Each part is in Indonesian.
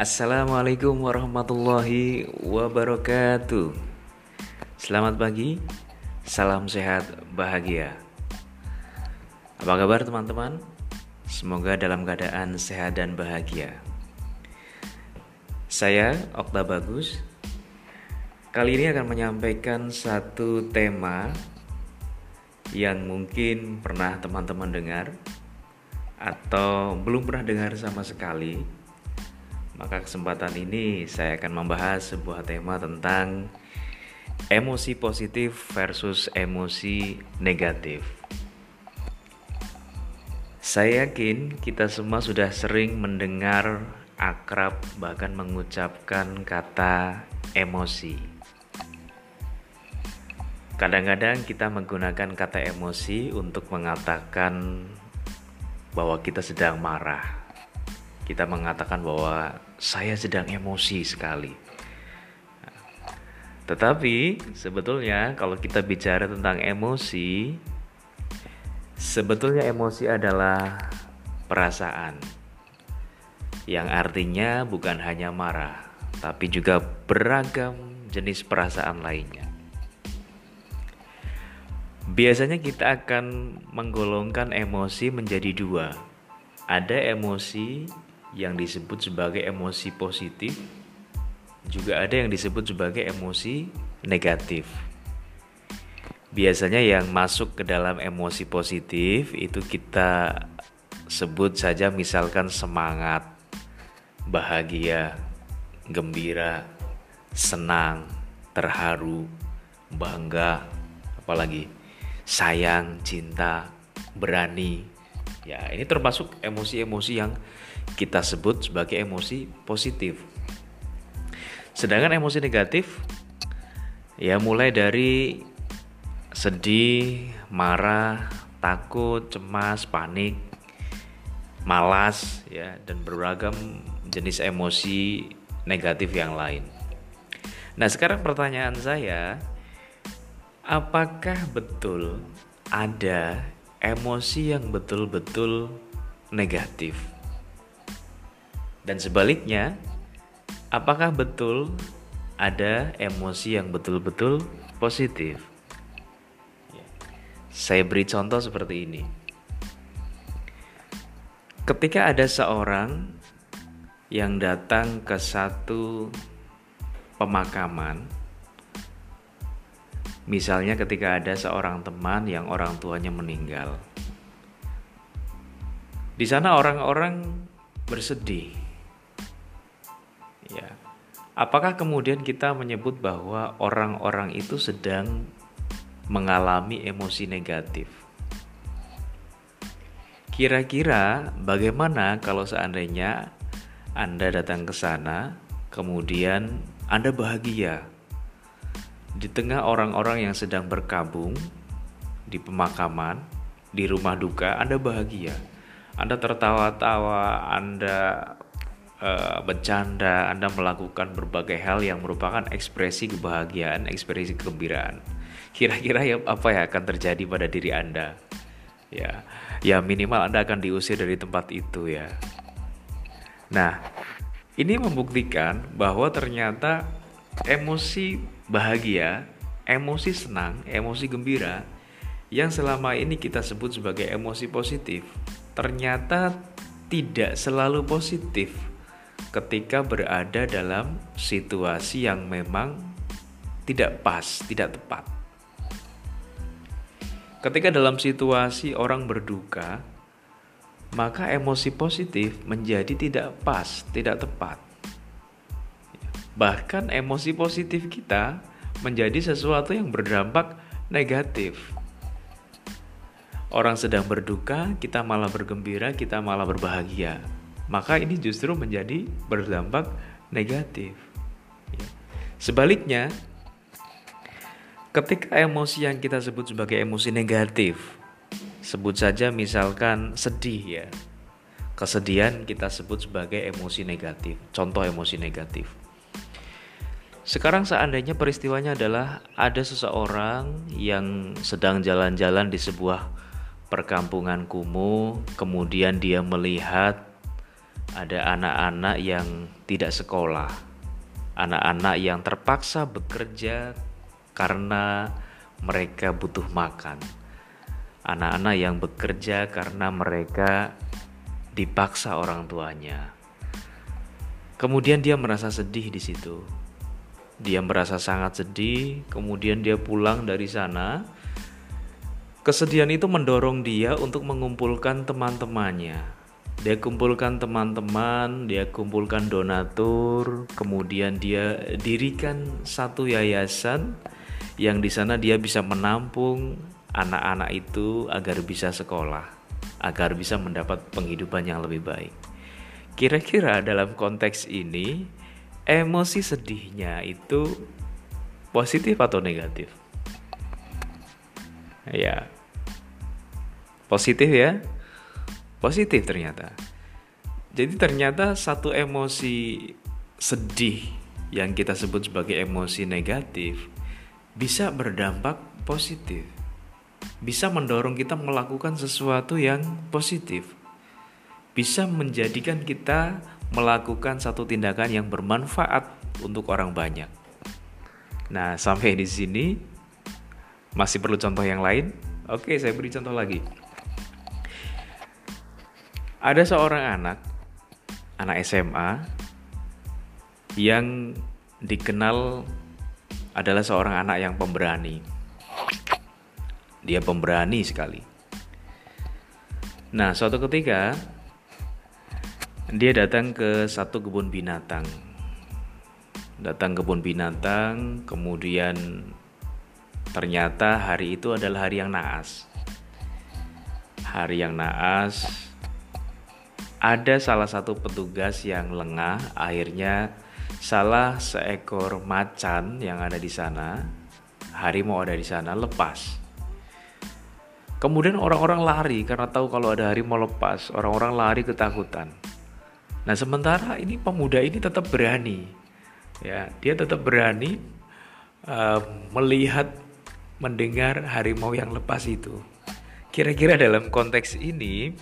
Assalamualaikum warahmatullahi wabarakatuh. Selamat pagi, salam sehat, bahagia. Apa kabar teman-teman? Semoga dalam keadaan sehat dan bahagia. Saya Okta Bagus. Kali ini akan menyampaikan satu tema yang mungkin pernah teman-teman dengar atau belum pernah dengar sama sekali. Maka kesempatan ini saya akan membahas sebuah tema tentang emosi positif versus emosi negatif. Saya yakin kita semua sudah sering mendengar, akrab, bahkan mengucapkan kata emosi. Kadang-kadang kita menggunakan kata emosi untuk mengatakan bahwa kita sedang marah. Kita mengatakan bahwa saya sedang emosi sekali. Tetapi sebetulnya kalau kita bicara tentang emosi, sebetulnya emosi adalah perasaan, yang artinya bukan hanya marah, tapi juga beragam jenis perasaan lainnya. Biasanya kita akan menggolongkan emosi menjadi dua. Ada emosi yang disebut sebagai emosi positif, juga ada yang disebut sebagai emosi negatif. Biasanya yang masuk ke dalam emosi positif itu kita sebut saja misalkan semangat, bahagia, gembira, senang, terharu, bangga, apalagi sayang, cinta, berani. Ya, ini termasuk emosi-emosi yang kita sebut sebagai emosi positif. Sedangkan emosi negatif ya mulai dari sedih, marah, takut, cemas, panik, malas ya, dan beragam jenis emosi negatif yang lain. Nah, sekarang pertanyaan saya, apakah betul ada emosi yang betul-betul negatif? Dan sebaliknya, apakah betul ada emosi yang betul-betul positif? Saya beri contoh seperti ini. Ketika ada seorang yang datang ke satu pemakaman, misalnya ketika ada seorang teman yang orang tuanya meninggal. Di sana orang-orang bersedih. Ya. Apakah kemudian kita menyebut bahwa orang-orang itu sedang mengalami emosi negatif? Kira-kira bagaimana kalau seandainya Anda datang ke sana, kemudian Anda bahagia? Di tengah orang-orang yang sedang berkabung di pemakaman, di rumah duka, Anda bahagia. Anda tertawa-tawa, Anda bercanda, Anda melakukan berbagai hal yang merupakan ekspresi kebahagiaan, ekspresi kegembiraan. Kira-kira apa yang akan terjadi pada diri Anda? Ya minimal Anda akan diusir dari tempat itu ya. Nah, ini membuktikan bahwa ternyata emosi bahagia, emosi senang, emosi gembira yang selama ini kita sebut sebagai emosi positif ternyata tidak selalu positif ketika berada dalam situasi yang memang tidak pas, tidak tepat. Ketika dalam situasi orang berduka, maka emosi positif menjadi tidak pas, tidak tepat. Bahkan emosi positif kita menjadi sesuatu yang berdampak negatif. Orang sedang berduka, kita malah bergembira, kita malah berbahagia. Maka ini justru menjadi berdampak negatif. Sebaliknya, ketika emosi yang kita sebut sebagai emosi negatif, sebut saja misalkan sedih ya. Kesedihan kita sebut sebagai emosi negatif. Contoh emosi negatif. Sekarang seandainya peristiwanya adalah ada seseorang yang sedang jalan-jalan di sebuah perkampungan kumuh, kemudian dia melihat ada anak-anak yang tidak sekolah, anak-anak yang terpaksa bekerja karena mereka butuh makan, anak-anak yang bekerja karena mereka dipaksa orang tuanya. Kemudian dia merasa sedih di situ. Dia merasa sangat sedih, kemudian dia pulang dari sana. Kesedihan itu mendorong dia untuk mengumpulkan teman-temannya. Dia kumpulkan teman-teman, dia kumpulkan donatur, kemudian dia dirikan satu yayasan yang di sana dia bisa menampung anak-anak itu agar bisa sekolah, agar bisa mendapat penghidupan yang lebih baik. Kira-kira dalam konteks ini, emosi sedihnya itu positif atau negatif? Ya, positif ya, positif ternyata. Jadi ternyata satu emosi sedih yang kita sebut sebagai emosi negatif bisa berdampak positif, bisa mendorong kita melakukan sesuatu yang positif, bisa menjadikan kita melakukan satu tindakan yang bermanfaat untuk orang banyak. Nah, sampai di sini masih perlu contoh yang lain? Oke, saya beri contoh lagi. Ada seorang anak SMA yang dikenal adalah seorang anak yang pemberani. Dia pemberani sekali. Nah, suatu ketika dia datang ke satu kebun binatang. Datang kebun binatang, kemudian ternyata hari itu adalah hari yang naas. Hari yang naas, ada salah satu petugas yang lengah, akhirnya salah seekor macan yang ada di sana, harimau ada di sana, lepas. Kemudian orang-orang lari karena tahu kalau ada harimau lepas, orang-orang lari ketakutan. Nah, sementara ini pemuda ini tetap berani, ya, dia tetap berani melihat, mendengar harimau yang lepas itu. Kira-kira dalam konteks ini,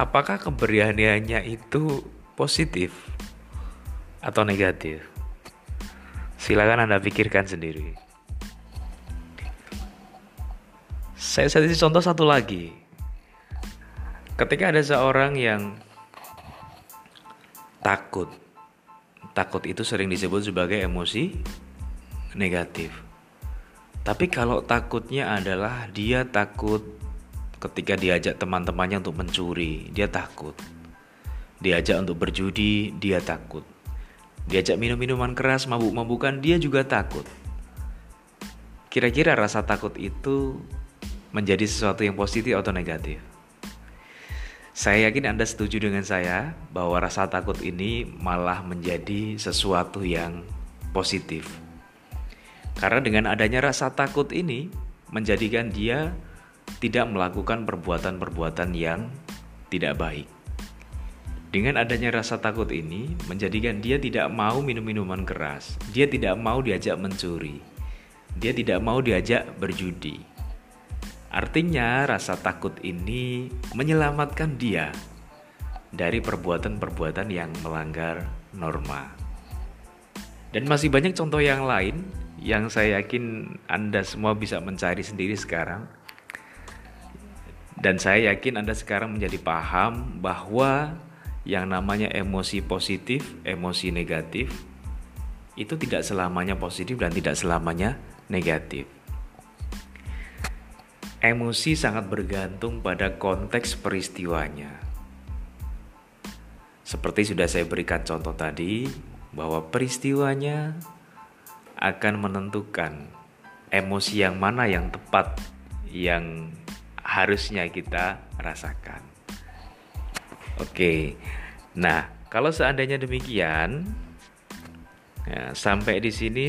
apakah keberaniannya itu positif atau negatif? Silakan Anda pikirkan sendiri. Saya kasih contoh satu lagi. Ketika ada seorang yang takut itu sering disebut sebagai emosi negatif. Tapi kalau takutnya adalah dia takut ketika diajak teman-temannya untuk mencuri, dia takut. Diajak untuk berjudi, dia takut. Diajak minum-minuman keras, mabuk-mabukan, dia juga takut. Kira-kira rasa takut itu menjadi sesuatu yang positif atau negatif? Saya yakin Anda setuju dengan saya bahwa rasa takut ini malah menjadi sesuatu yang positif. Karena dengan adanya rasa takut ini menjadikan dia tidak melakukan perbuatan-perbuatan yang tidak baik. Dengan adanya rasa takut ini menjadikan dia tidak mau minum-minuman keras, dia tidak mau diajak mencuri, dia tidak mau diajak berjudi. Artinya rasa takut ini menyelamatkan dia dari perbuatan-perbuatan yang melanggar norma. Dan masih banyak contoh yang lain yang saya yakin Anda semua bisa mencari sendiri sekarang. Dan saya yakin Anda sekarang menjadi paham bahwa yang namanya emosi positif, emosi negatif itu tidak selamanya positif dan tidak selamanya negatif. Emosi sangat bergantung pada konteks peristiwanya. Seperti sudah saya berikan contoh tadi, bahwa peristiwanya akan menentukan emosi yang mana yang tepat, yang harusnya kita rasakan. Oke, nah kalau seandainya demikian, ya, sampai di sini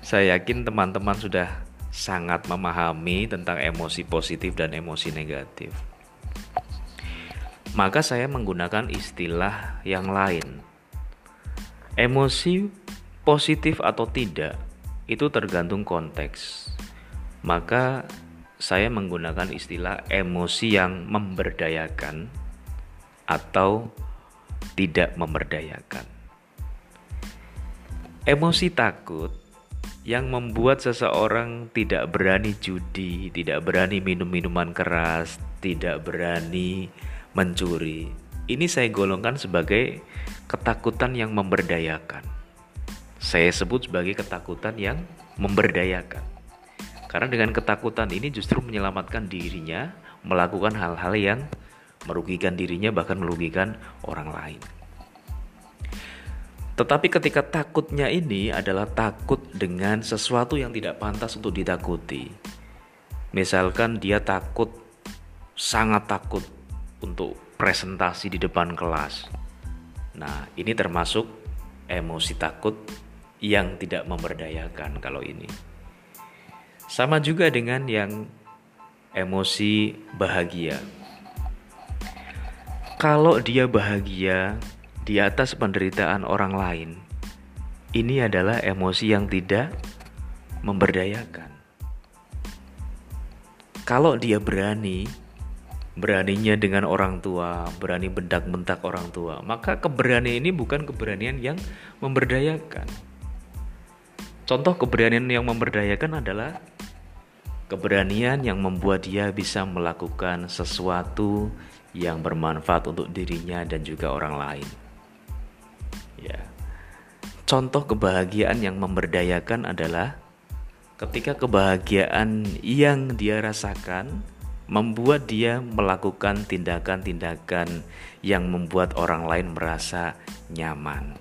saya yakin teman-teman sudah sangat memahami tentang emosi positif dan emosi negatif. Maka saya menggunakan istilah yang lain. Emosi positif atau tidak itu tergantung konteks. Maka saya menggunakan istilah emosi yang memberdayakan atau tidak memberdayakan. Emosi takut yang membuat seseorang tidak berani judi, tidak berani minum minuman keras, tidak berani mencuri. Ini saya golongkan sebagai ketakutan yang memberdayakan. Saya sebut sebagai ketakutan yang memberdayakan. Karena dengan ketakutan ini justru menyelamatkan dirinya melakukan hal-hal yang merugikan dirinya, bahkan merugikan orang lain. Tetapi ketika takutnya ini adalah takut dengan sesuatu yang tidak pantas untuk ditakuti. Misalkan dia takut, sangat takut untuk presentasi di depan kelas. Nah, ini termasuk emosi takut yang tidak memberdayakan kalau ini. Sama juga dengan yang emosi bahagia. Kalau dia bahagia di atas penderitaan orang lain, ini adalah emosi yang tidak memberdayakan. Kalau dia beraninya dengan orang tua, berani bentak-bentak orang tua, maka keberanian ini bukan keberanian yang memberdayakan. Contoh keberanian yang memberdayakan adalah keberanian yang membuat dia bisa melakukan sesuatu yang bermanfaat untuk dirinya dan juga orang lain. Ya. Contoh kebahagiaan yang memberdayakan adalah ketika kebahagiaan yang dia rasakan membuat dia melakukan tindakan-tindakan yang membuat orang lain merasa nyaman.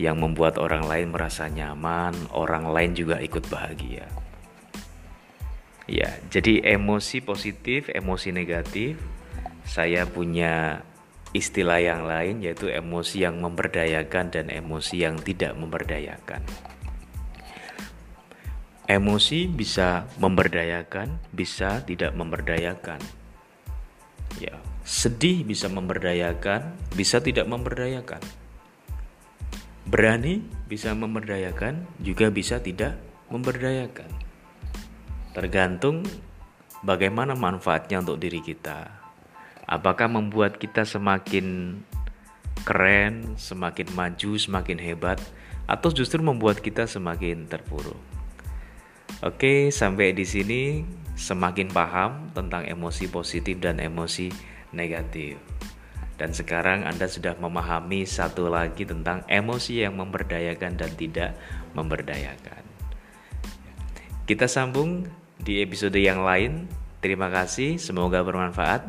Yang membuat orang lain merasa nyaman, orang lain juga ikut bahagia. Ya, jadi emosi positif, emosi negatif, saya punya istilah yang lain, yaitu emosi yang memberdayakan dan emosi yang tidak memberdayakan. Emosi bisa memberdayakan, bisa tidak memberdayakan. Ya, sedih bisa memberdayakan, bisa tidak memberdayakan. Berani bisa memberdayakan, juga bisa tidak memberdayakan. Tergantung bagaimana manfaatnya untuk diri kita. Apakah membuat kita semakin keren, semakin maju, semakin hebat, atau justru membuat kita semakin terpuruk. Oke, sampai di sini semakin paham tentang emosi positif dan emosi negatif. Dan sekarang Anda sudah memahami satu lagi tentang emosi yang memberdayakan dan tidak memberdayakan. Kita sambung di episode yang lain. Terima kasih, semoga bermanfaat.